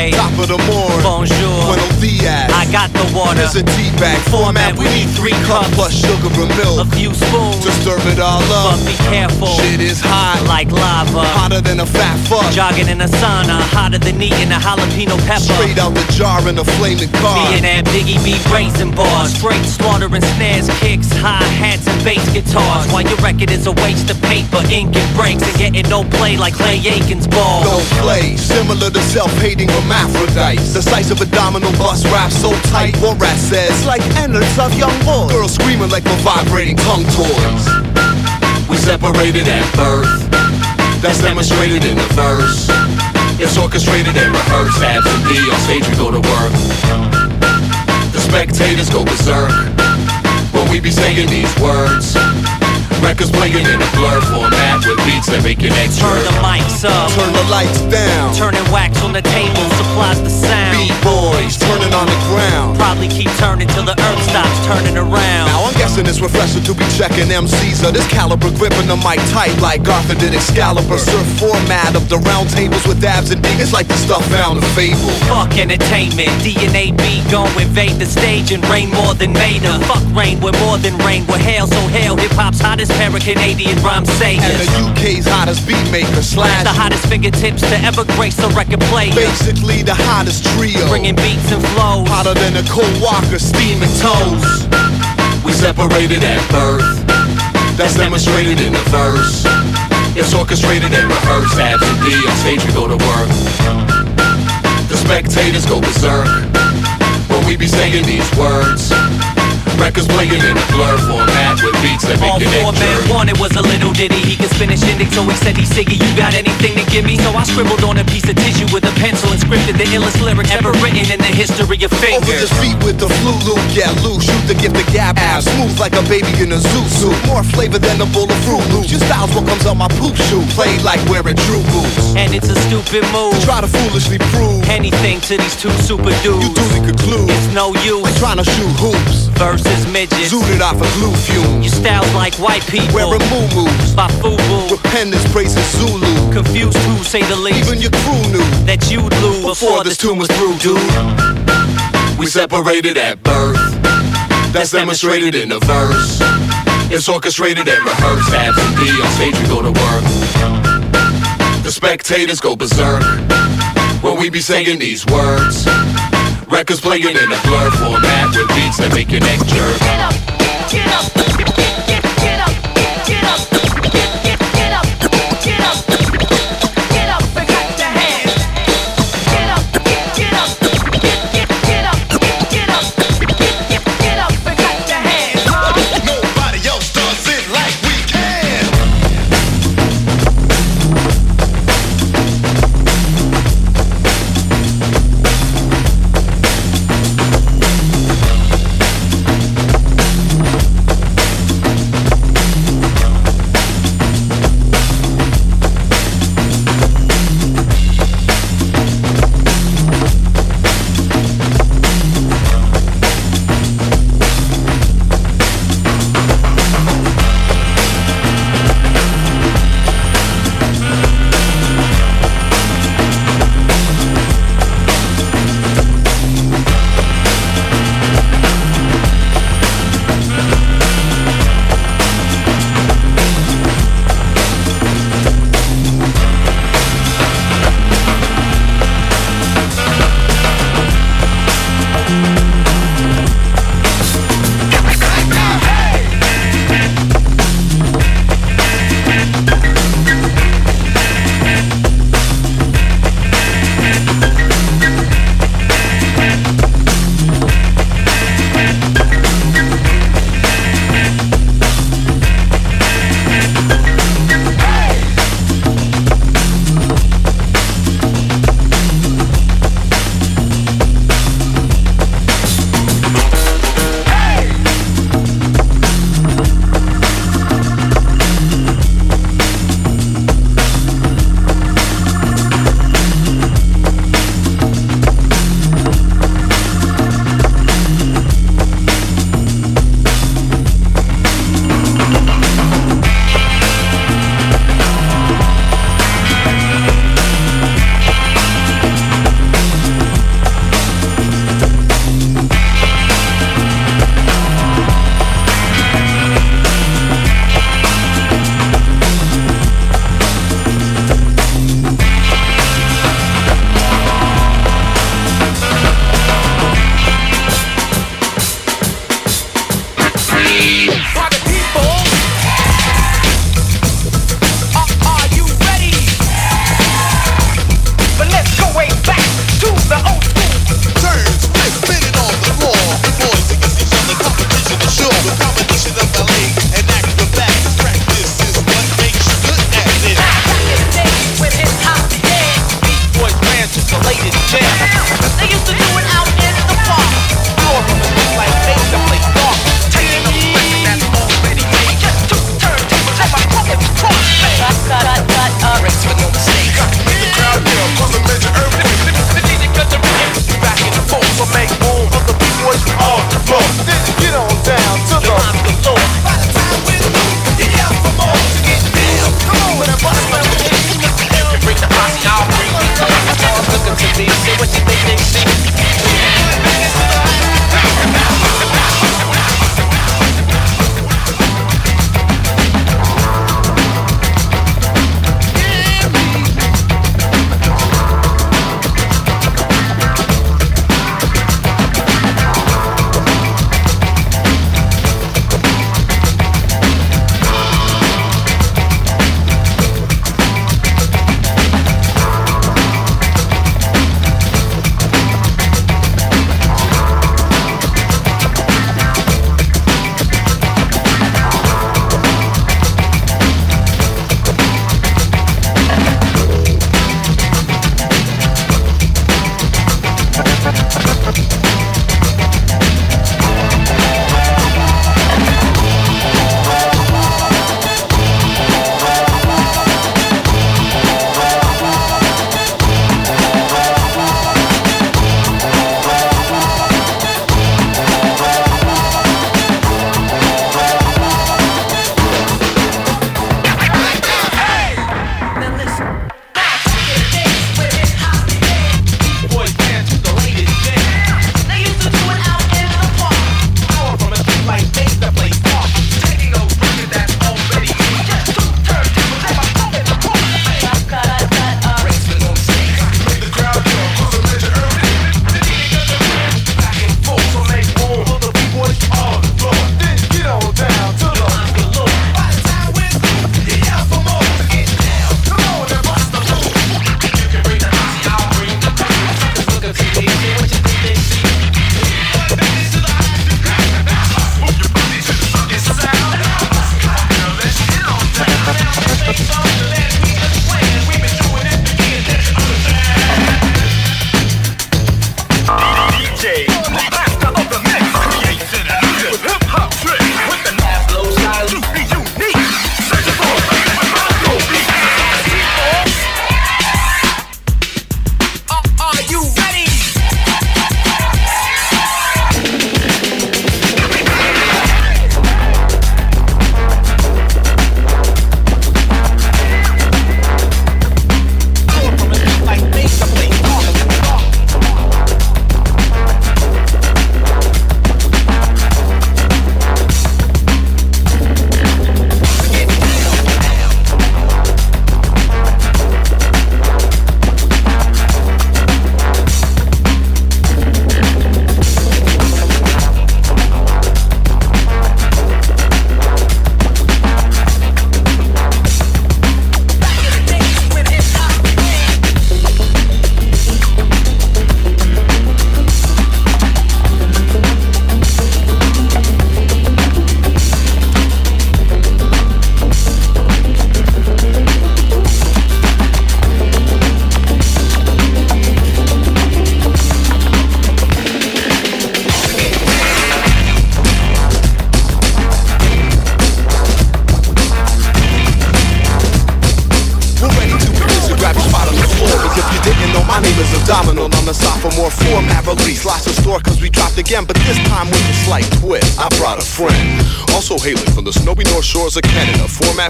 day. Top of the morning. Bonjour. Buenos dias. I got the water. There's a tea bag. Format, we need 3 cups. Plus sugar and milk. A few spoons. To stir it all up. But be careful. Shit is hot. Like lava. Hotter than a fat fuck. Jogging in a sauna. Hotter than eating a jalapeno pepper. Straight out the jar in a flaming car. Me and that Biggie be raising bars. Straight slaughtering snares, kicks, hi-hats, and bass guitars. While your record is a waste of paper, ink and breaks, and getting no play like Clay Aiken's ball. No play, similar to self-hating hermaphrodites. The size of a domino bus wrapped so tight. One rat says, it's like endless of young boys. Girls screaming like we're vibrating tongue toys. We separated at birth. That's demonstrated in the verse. It's orchestrated and rehearsed. Absentee on stage we go to work. Spectators go berserk when we be saying these words. Records playing in a blur format with beats that make it expert. Turn the mics up, turn the lights down. Turning wax on the table supplies the sound. B-boys turning on the ground. Probably keep turning till the earth stops turning around. Now I'm guessing it's refreshing to be checking MCs of this caliber, gripping the mic tight like Arthur did Excalibur. Surf format of the round tables with abs and diggers like the stuff found in Fable. Fuck entertainment, DNA B gon' invade the stage and rain more than Vader. Fuck rain, we're more than rain, we're hail, so hail hip-hop's hottest Para-Canadian rhyme sayers. And the UK's hottest beat maker slash the hottest fingertips to ever grace a record player. Basically the hottest trio, bringing beats and flows hotter than a Cole Walker steaming toes. We separated at birth. That's demonstrated in the verse. It's orchestrated and rehearsed. Absentee on stage we go to work. The spectators go berserk when we be saying these words. Records playing in a blur format with beats that make it extra. All 4 men wanted was a little ditty. He could spin a shindig, so he said, he Siggy, you got anything to give me? So I scribbled on a piece of tissue with a pencil and scripted the illest lyrics ever written in the history of fingers. Over his feet with the flu loop, yeah, loose. Shoot the gift of gab, abs smooth like a baby in a zoo suit. More flavor than a bowl of Fruit Loops. Your style's what comes on my poop shoe. Played like wearing true boots. And it's a stupid move to try to foolishly prove anything to these 2 super dudes. You duly conclude it's no use. Like trying to shoot hoops. Verse midgets zooted off a glue fume. Your style's like white people wearing moo-moos by FUBU. Repentance praising Zulu. Confused who say the least. Even your crew knew that you'd lose before this tune was through, dude. We separated at birth. That's demonstrated in the verse. It's orchestrated and rehearsed. Absentee on stage we go to work. The spectators go berserk when we be saying these words. Records playing in a blur format with beats that make your neck jerk. Get up, get up, get up, get up, get up, get up, get up, and clap your hands. Get up, get up, get up, get up, get up, and clap your hands. Nobody else does it like we can.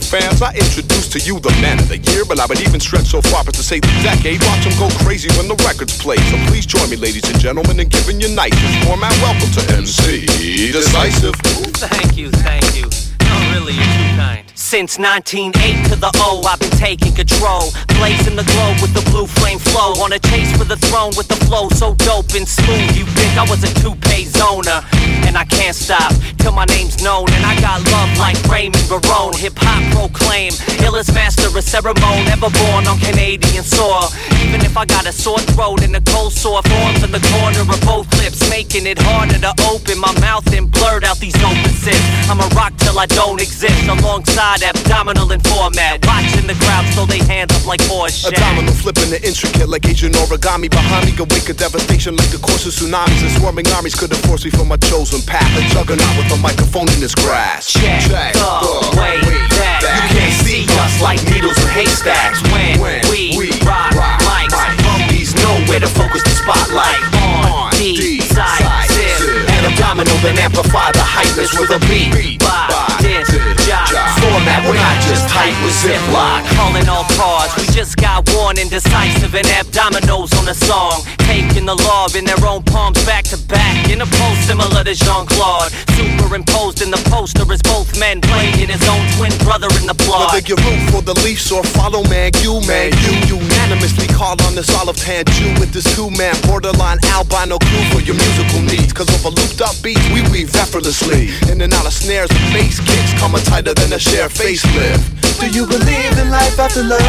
Fans, I introduced to you the man of the year, but I would even stretch so far as to say the decade. Watch them go crazy when the records play. So please join me, ladies and gentlemen, in giving your night this format. Welcome to MC Decisive. Thank you. No, really, you're too kind. Since 1980 to the O, I've been taking control, blazing the globe with the blue flame flow, on a chase for the throne with the flow so dope and smooth. You think I was a toupee zoner, and I can't stop till my name's known. And I got love like Raymond Barone, hip-hop proclaim, illest master of ceremony, ever born on Canadian soil. Even if I got a sore throat and a cold sore, forms in the corner of both lips, making it harder to open my mouth and blurt out these open zips. I'ma rock till I don't exist, alongside abdominal and format, watching the crowd so they hands up like horse shit. Abdominal flipping the intricate like Asian origami. Behind me, a wake of devastation like the course of tsunamis, and swarming armies couldn't force me from my chosen path. A juggernaut with a microphone in his grasp. Check the way back. You can't see us like needles in haystacks. When we rock mics, mummies know where to focus the spotlight on decisive. And abdominal then amplify the hypeness with a beat by this job. Format, we're not just just tight with Ziploc. Calling all cars, we just got one indecisive and abdominos on the song. Taking the law in their own palms back to back in a pose similar to Jean-Claude. Superimposed in the poster is both men playing his own twin brother in the plot. Whether you root for the Leafs or follow man, you unanimously call on this olive tan Jew with this two-man borderline albino crew for your musical needs. Cause over looped up beats, we weave effortlessly. In and out of snares and bass kicks coming tighter than a shared facelift. Do you believe in life after love?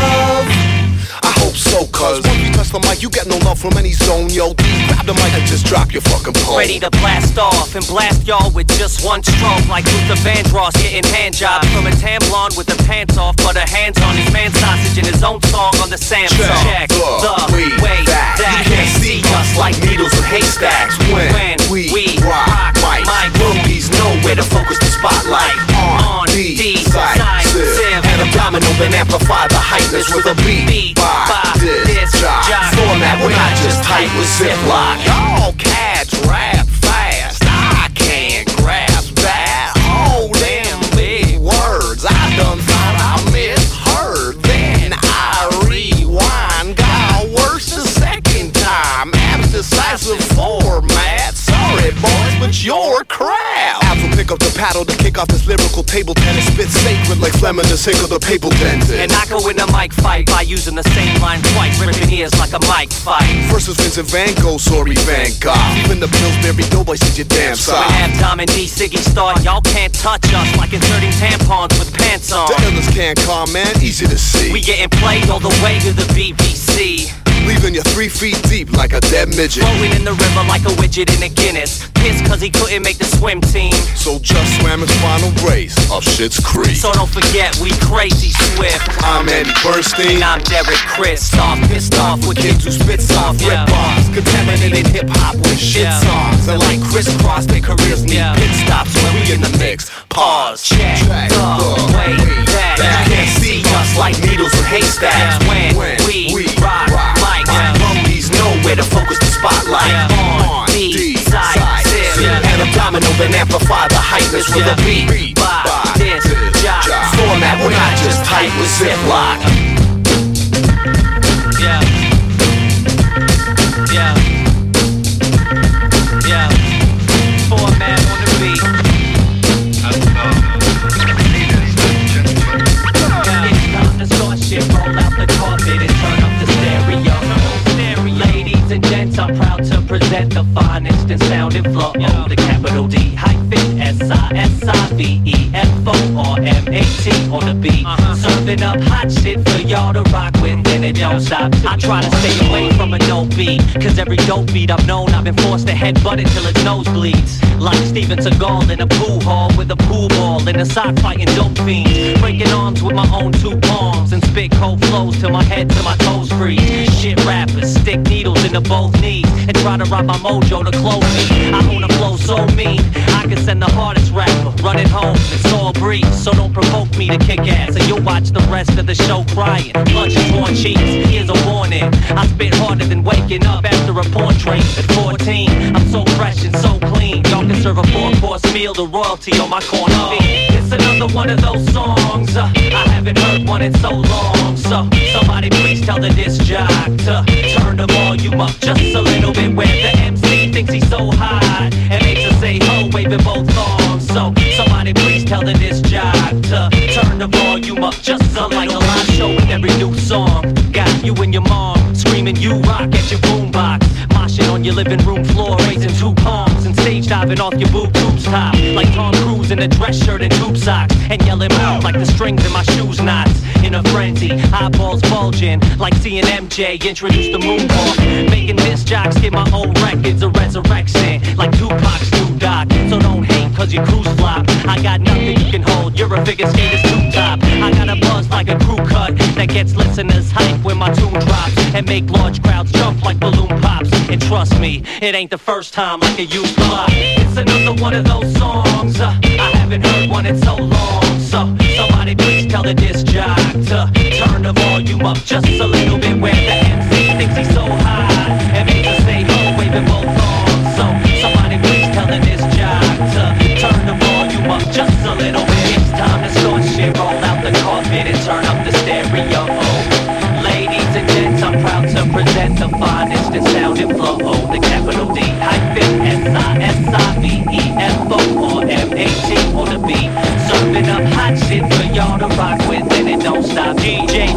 I hope so, cuz when you touch the mic, you get no love from any zone, yo. Grab the mic and just drop your fucking pole. Ready to blast off and blast y'all with just one stroke, like Luther Vandross getting hand job from a tan blonde with the pants off, but her hands on his man sausage and his own song on the Samsung. Check the way that you can't see us like needles in haystacks when we rock mic movies, nowhere to focus the spotlight on these sides. Domino and amplify the hypeness with a beat by this job format. We're not just tight with Ziploc. Y'all cats rap fast, I can't grasp that. All them big words I done thought I misheard. Then I rewind, got worse the second time. Abs decisive format. Sorry boys, but you're crap. Pick up the paddle to kick off this lyrical table tennis. Spit sacred like Fleming to sickle the papal dentist. And I go in a mic fight by using the same line twice, ripping ears like a mic fight. Versus Vincent Van Gogh, sorry Van Gogh. Even the Pillsbury Doughboy sees your damn side. When Abdomen D Siggy start, y'all can't touch us like inserting tampons with pants on. The illness can't calm, man, easy to see. We getting played all the way to the BBC. Leaving you 3 feet deep like a dead midget. Flowing in the river like a widget in a Guinness. Pissed cause he couldn't make the swim team, so just swam his final race of Schitt's Creek. So don't forget, we crazy swift. I'm Eddie Burstein. And I'm Derek Chris. Soft, pissed off with kids who spit soft. Rip bars, contaminated hip-hop with shit songs. And like crisscross, their careers need pit stops when we in the mix. Pause, check the way that you can't see us like needles in haystacks when we rock. Nowhere to focus the spotlight on these sides. And Abdominal and amplify the hypeness with a beat by this job format. We're not just tight with Ziploc. Format on the beat. It's time to start shit, roll out the carpet and turn up the stereo. And gents, I'm proud to present the finest and sounding flow of the capital D hyphen SISIVEFORMAT on the beat. Serving up hot shit for y'all to rock with, and it don't stop. I try to stay away from a dope beat, cause every dope beat I've known, I've been forced to headbutt it till its nose bleeds. Like Steven Seagal in a pool hall with a pool ball and a sock fighting dope fiends. Breaking arms with my own two palms and spit cold flows till my head to my toes freeze. Shit rappers stick needles into both knees and try to rob my mojo to close me. I own a flow so mean I can send the hardest rapper running home. It's all brief, so don't provoke me to kick ass, and you'll watch the rest of the show crying. Lunch is torn cheeks, here's a warning. I spit harder than waking up after a porn train at 14. I'm so fresh and so clean, y'all can serve a four-course meal to royalty on my corner. It's another one of those songs, I haven't heard one in so long. So somebody please tell the disc jock to turn the volume up just a little bit where the MC thinks he's so hot and makes us say ho waving both arms. So somebody please tell the disc jock to turn the volume up just a little. Like a live show with every new song, got you and your mom screaming you rock at your boombox, moshing on your living room floor, raising two palms and stage diving off your boob tubes top like Tom Cruise in a dress shirt and tube socks, and yelling out like the strings in my shoes knots. In a frenzy, eyeballs bulging like seeing MJ introduce the moonwalk, making disc jocks get my own records a resurrection like Tupac's new doc. So don't hate cause your crew's flop, I got nothing you can hold, you're a figure skater's too top. I got a buzz like a crew cut that gets listeners hype when my tune drops and make large crowds jump like balloon pops. And trust me, it ain't the first time like a used block. It's another one of those songs, I haven't heard one in so long. So somebody please tell the disc jock to turn the volume up just a little bit where the MC thinks he's so high and makes us say ho waving both arms. So somebody please tell the disc jock to turn the volume up just a little bit. It's time to start shit, roll out the carpet. O, the capital D, hyphen SISIVEFORMAT on the beat. Serving up hot shit for y'all to rock with, and it don't stop. DJ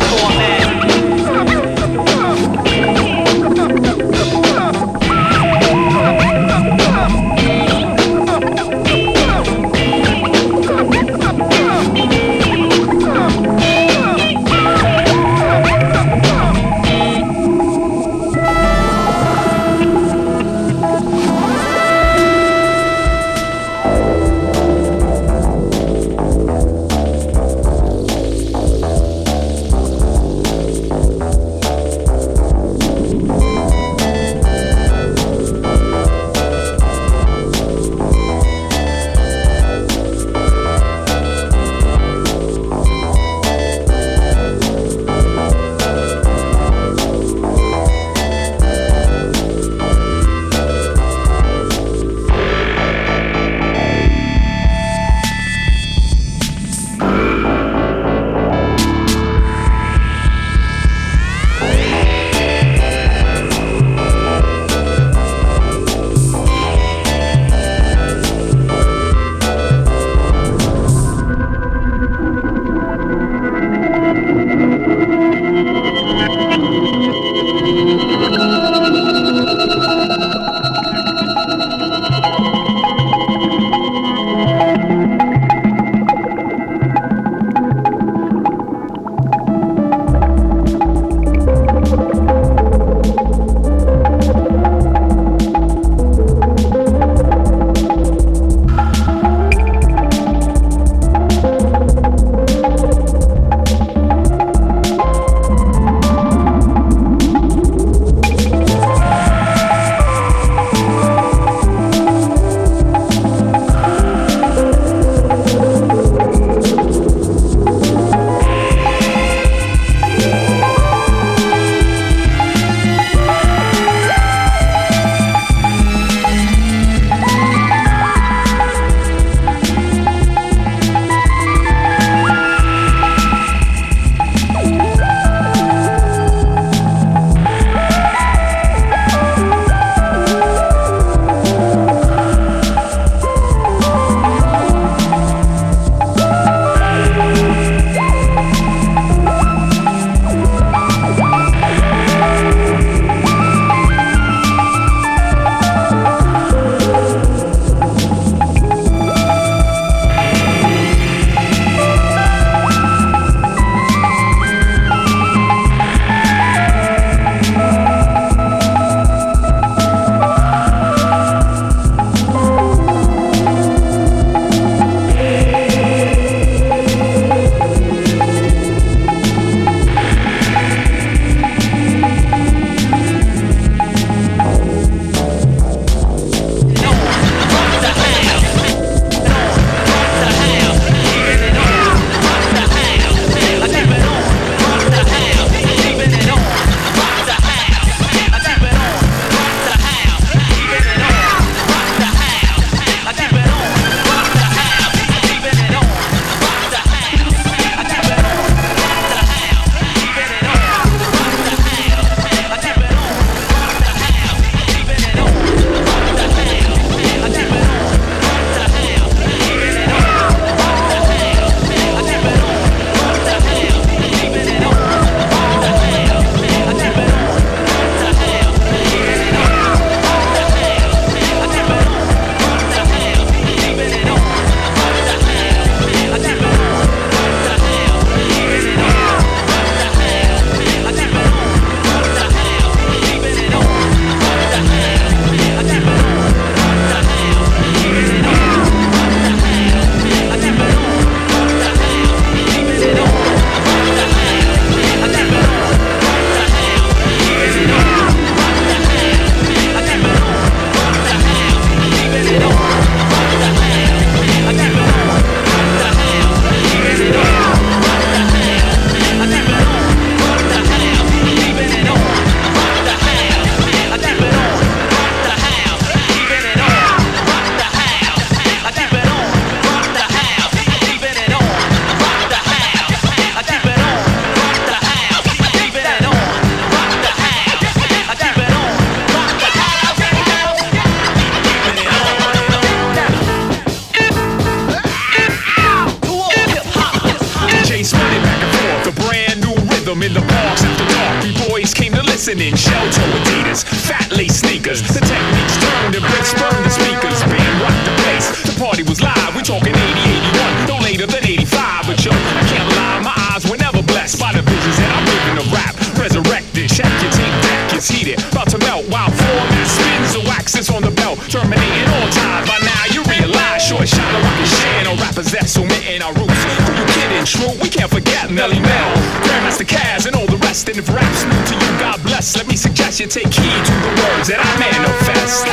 listening shell toe Adidas, fat lace sneakers. The techniques turned and bricks burned the speakers. Band rocked the place, the party was live. We talking 80, 81, no later than 85. But yo, I can't lie, my eyes were never blessed by the visions that I'm making of rap. Resurrected, shack your tape back, it's heated, about to melt. While format spins, the wax is on the belt, terminating all time. By now you realize, short shot of rock and shan on rappers that's omitting our roots. Who you kidding? True, we can't forget Melly Mel, Grandmaster Caz, and all the rest. And if rap's new to you, God bless. Let me suggest you take heed to the words that I manifest.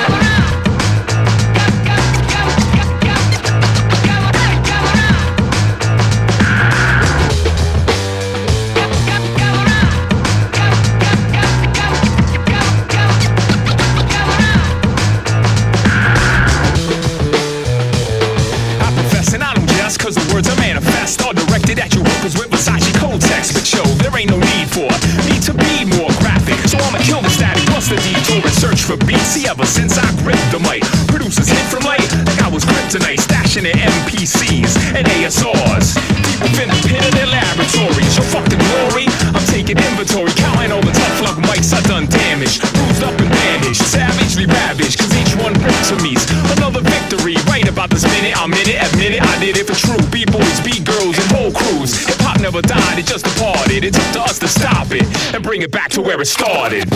All directed at you workers with Versace code text. But yo, there ain't no need for me to be more graphic, so I'ma kill the static, bust the detour and search for beats. See, ever since I gripped the mic, producers hit from light like I was kryptonite, stashing in MPCs and ASRs deep within the pit of their laboratories. Yo, fuck the glory, I'm taking inventory, counting all the tough luck mics I done damaged, bruised up and bandaged, savagely ravaged, cause each one brought to me's another victory. Right about this minute, I'm in it, admit it, I did it for true. B-boys, B-girls, and whole crews. Hip-hop never died, it just departed. It's up to us to stop it and bring it back to where it started.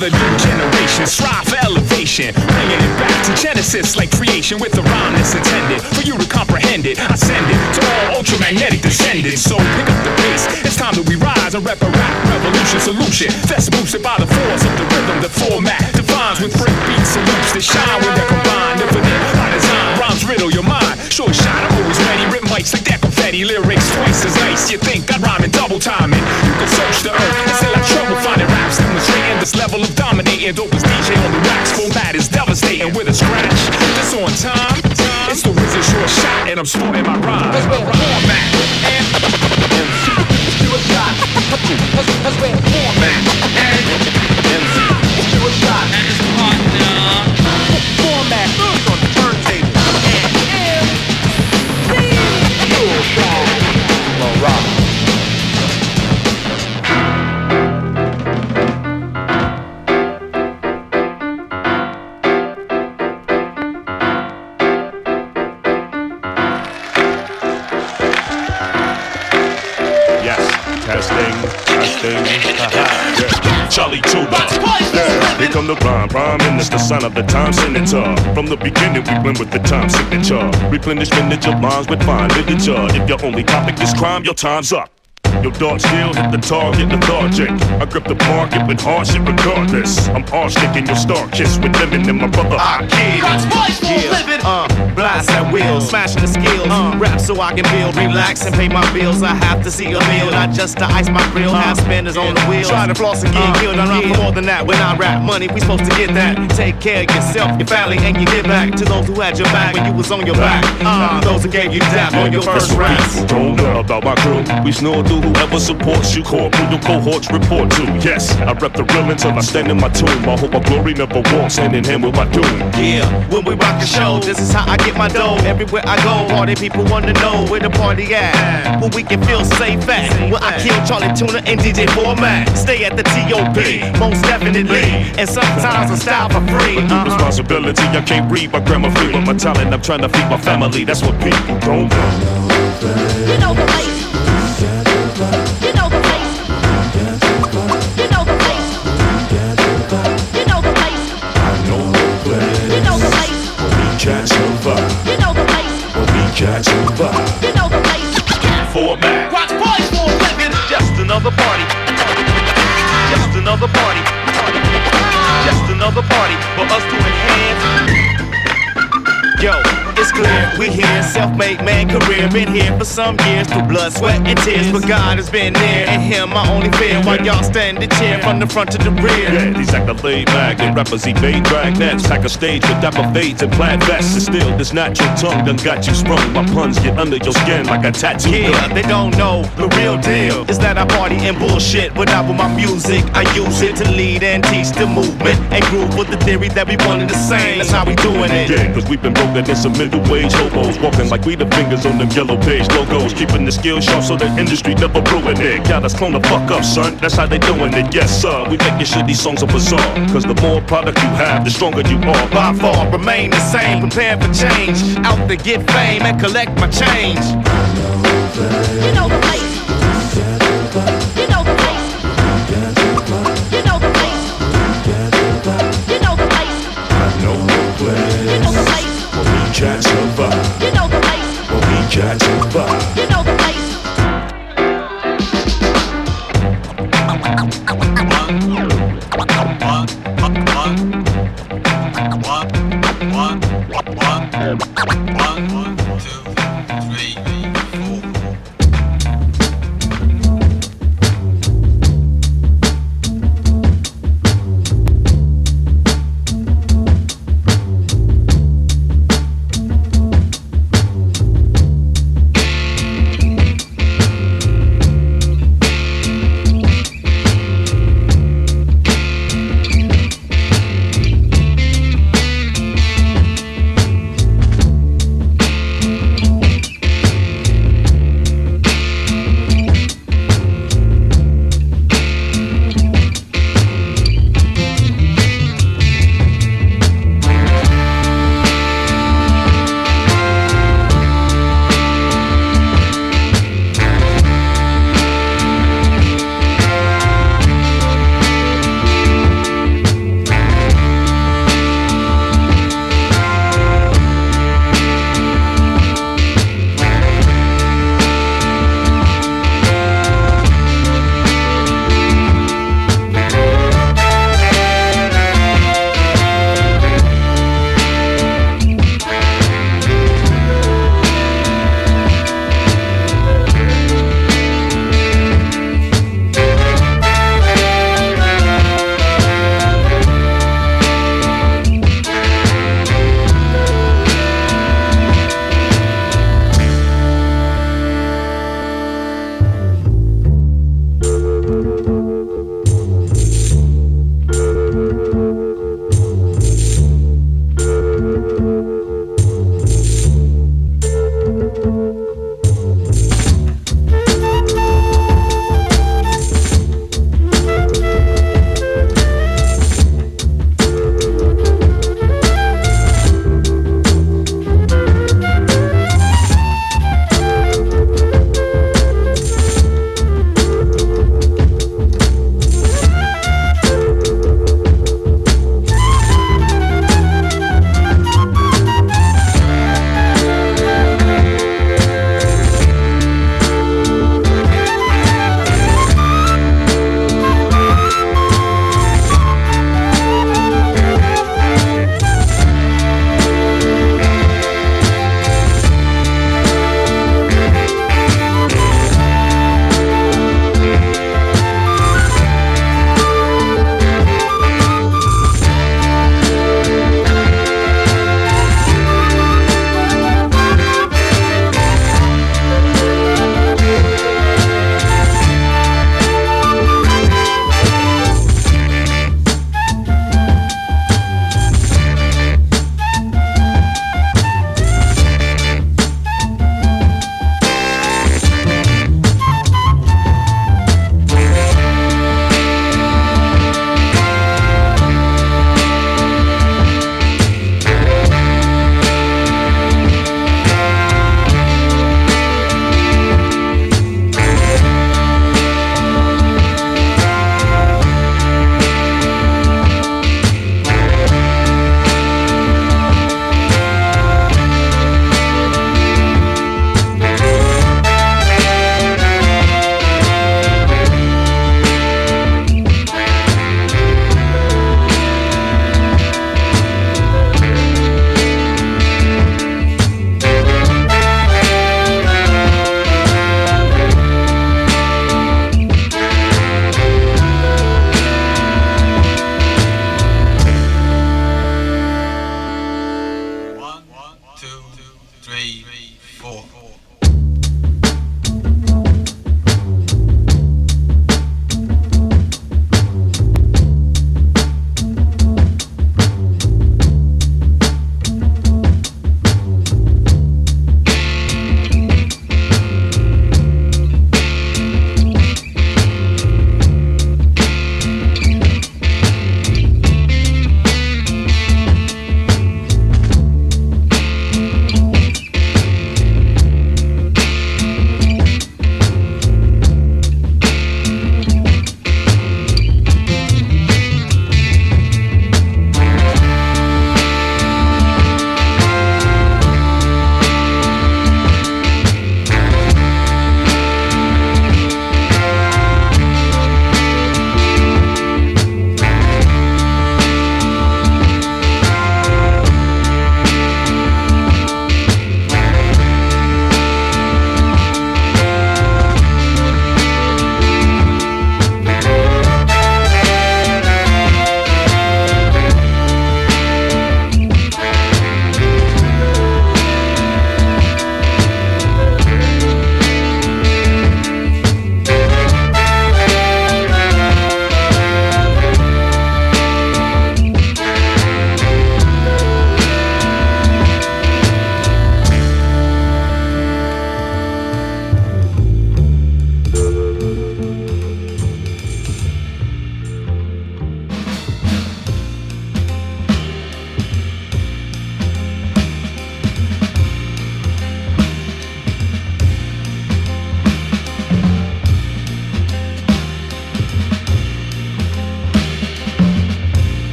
The new generation strive for elevation, bringing it back to Genesis like creation with the rhyme that's intended for you to comprehend it. I send it to all ultramagnetic descendants, so pick up the pace. It's time that we rise and rep a rap revolution solution that's boosted by the force of the rhythm. The format defines with break beats and loops that shine when they're combined. Infinite by design, rhymes riddle your mind. Short shot, I'm always ready. Rip mics like that confetti, lyrics twice as nice. You think I'd rhyme in double timing? You can search the earth and still have trouble finding raps demonstrating this level of dominating. Dopest DJ on the wax, format is devastating with a scratch. This on time, it's the Wizard Short Shot, and I'm sporting my rhyme. That's where the format and MC Short Shot. That's where the format and MC Short Shot. And it's hot now. Format is on the turntable and MC Short Shot. Well, rock. Charlie Tuba, here come the prime minister, son of the time senator. From the beginning we win with the time signature. Replenish miniature lines with fine literature. If your only topic is crime, your time's up. Your dark shield hit the target, lethargic. I grip the market with hardship regardless. I'm arsenic in your star kiss with lemon and my brother I kid. God's voice will live it. Blast at will, smashing the skills. Rap so I can build, relax and pay my bills. I have to see a meal, not just to ice my grill. Half spinners on the wheel. Try to floss and get killed. I rhyme for more than that. When I rap money, we supposed to get that. Take care of yourself, your family, and you give back to those who had your back when you was on your back. Those who gave you dap on your first rap. Don't know about my crew. We snore through. Whoever supports you, corporal cohorts report to. Yes, I rep the real until I stand in my tomb. I hope my glory never walks hand in hand with my doom. Yeah, when we rock the show, this is how I get my dough. Everywhere I go, all the people wanna know where the party at, where we can feel safe at. When I kill Charlie Tuna and DJ Format, stay at the T.O.P. most definitely. And sometimes I style for free. Responsibility, I can't read my grammar free, but my talent, I'm trying to feed my family. That's what people don't know. You know the way. You know the place. You know the place. You know the place. I know the place. You know the place. When we catch a vibe. You know the place. When we catch a vibe. You know the place. Format. Watch boys for a living. Just another party. Just another party. Just another party for us to enhance. Yo. It's clear, we here, self-made man career. Been here for some years, through blood, sweat, and tears. But God has been near, and him my only fear. While y'all stand and cheer from the front to the rear. Yeah, these act like laid back, and rappers evade dragnets. Hack a stage with dapper fades and plaid vests. And still, this natural tongue done got you sprung. My puns get under your skin like a tattoo. Yeah, they don't know the real deal. It's that I party and bullshit, but not with my music. I use it to lead and teach the movement. And groove with the theory that we one and the same. That's how we doing it. Yeah, cause we've been broken in some middle-aged hobos walking like we the fingers on them yellow page logos. Keeping the skills sharp so the industry never ruin it. Got us clone the fuck up, son, that's how they doing it. Yes, sir, we making sure these songs are bizarre, cause the more product you have, the stronger you are. By far, remain the same, prepare for change. Out to get fame and collect my change. You know the place. You know the place. You know the place. You know the place. You know the place. But we can't survive. You know the place. But we can't survive. You know the place.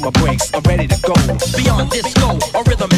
through my brakes, I'm ready to go beyond disco or rhythm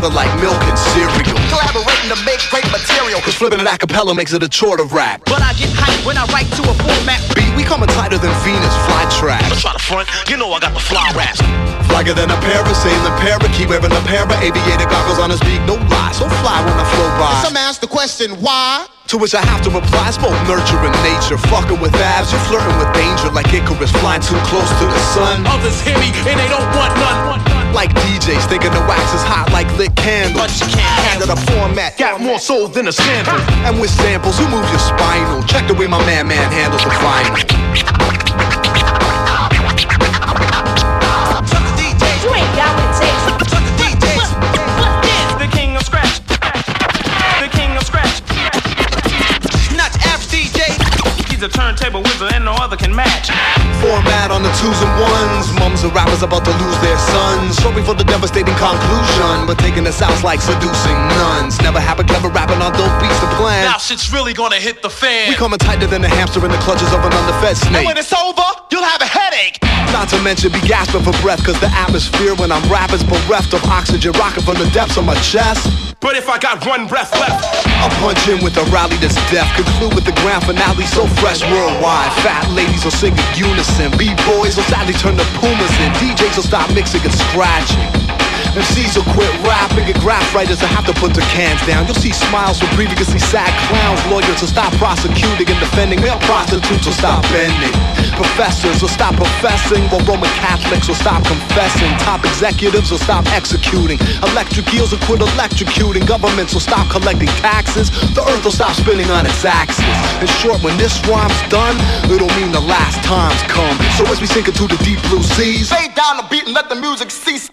and like milk and cereal, collaborating to make great material, cause flipping an acapella makes it a chore to rap. But I get hype when I write to a format B, we coming tighter than Venus flytrap. Don't try to front, you know I got the fly raps. Flyer than a parasailing parakeet, wearing a pair of aviator goggles on his beak, no lie, so fly when I flow by. Some ask the question why, to which I have to reply, it's both nurture and nature. Fucking with abs, you're flirting with danger, like Icarus flying too close to the sun. Others hear me and they don't want none. Like DJs thinking the wax is hot like lit candles, but you can't handle the format, got more soul than a sample. And with samples, you move your spinal. Check the way my man handles the final. Suck the DJs, you ain't got what it takes. Suck the DJs, what the king of scratch. The king of scratch. Not average DJ. He's a turntable wizard and no other can match. Format on the twos and ones, mums and rappers about to lose their sons. Sorry for the devastating conclusion, but taking us out's like seducing nuns. Never happen, clever rapping on dope beats to plan. Now shit's really gonna hit the fan. We coming tighter than a hamster in the clutches of an underfed snake. And when it's over, you'll have a headache. Not to mention be gasping for breath, cause the atmosphere when I'm rapping's bereft of oxygen, rocking from the depths of my chest. But if I got one breath left, I'll punch in with a rally that's deaf. Conclude with the grand finale so fresh worldwide. Fat ladies will sing in unison. B-boys will sadly turn to pumas in. DJs will stop mixing and scratching. MCs will quit rapping and graph writers will have to put their cans down. You'll see smiles from previously sad clowns. Lawyers will stop prosecuting and defending. Male prostitutes will stop bending. Professors will stop professing, while Roman Catholics will stop confessing. Top executives will stop executing. Electric eels will quit electrocuting. Governments will stop collecting taxes. The earth will stop spinning on its axis. In short, when this rhyme's done, it'll mean the last time's come. So as we sink into the deep blue seas, lay down the beat and let the music cease.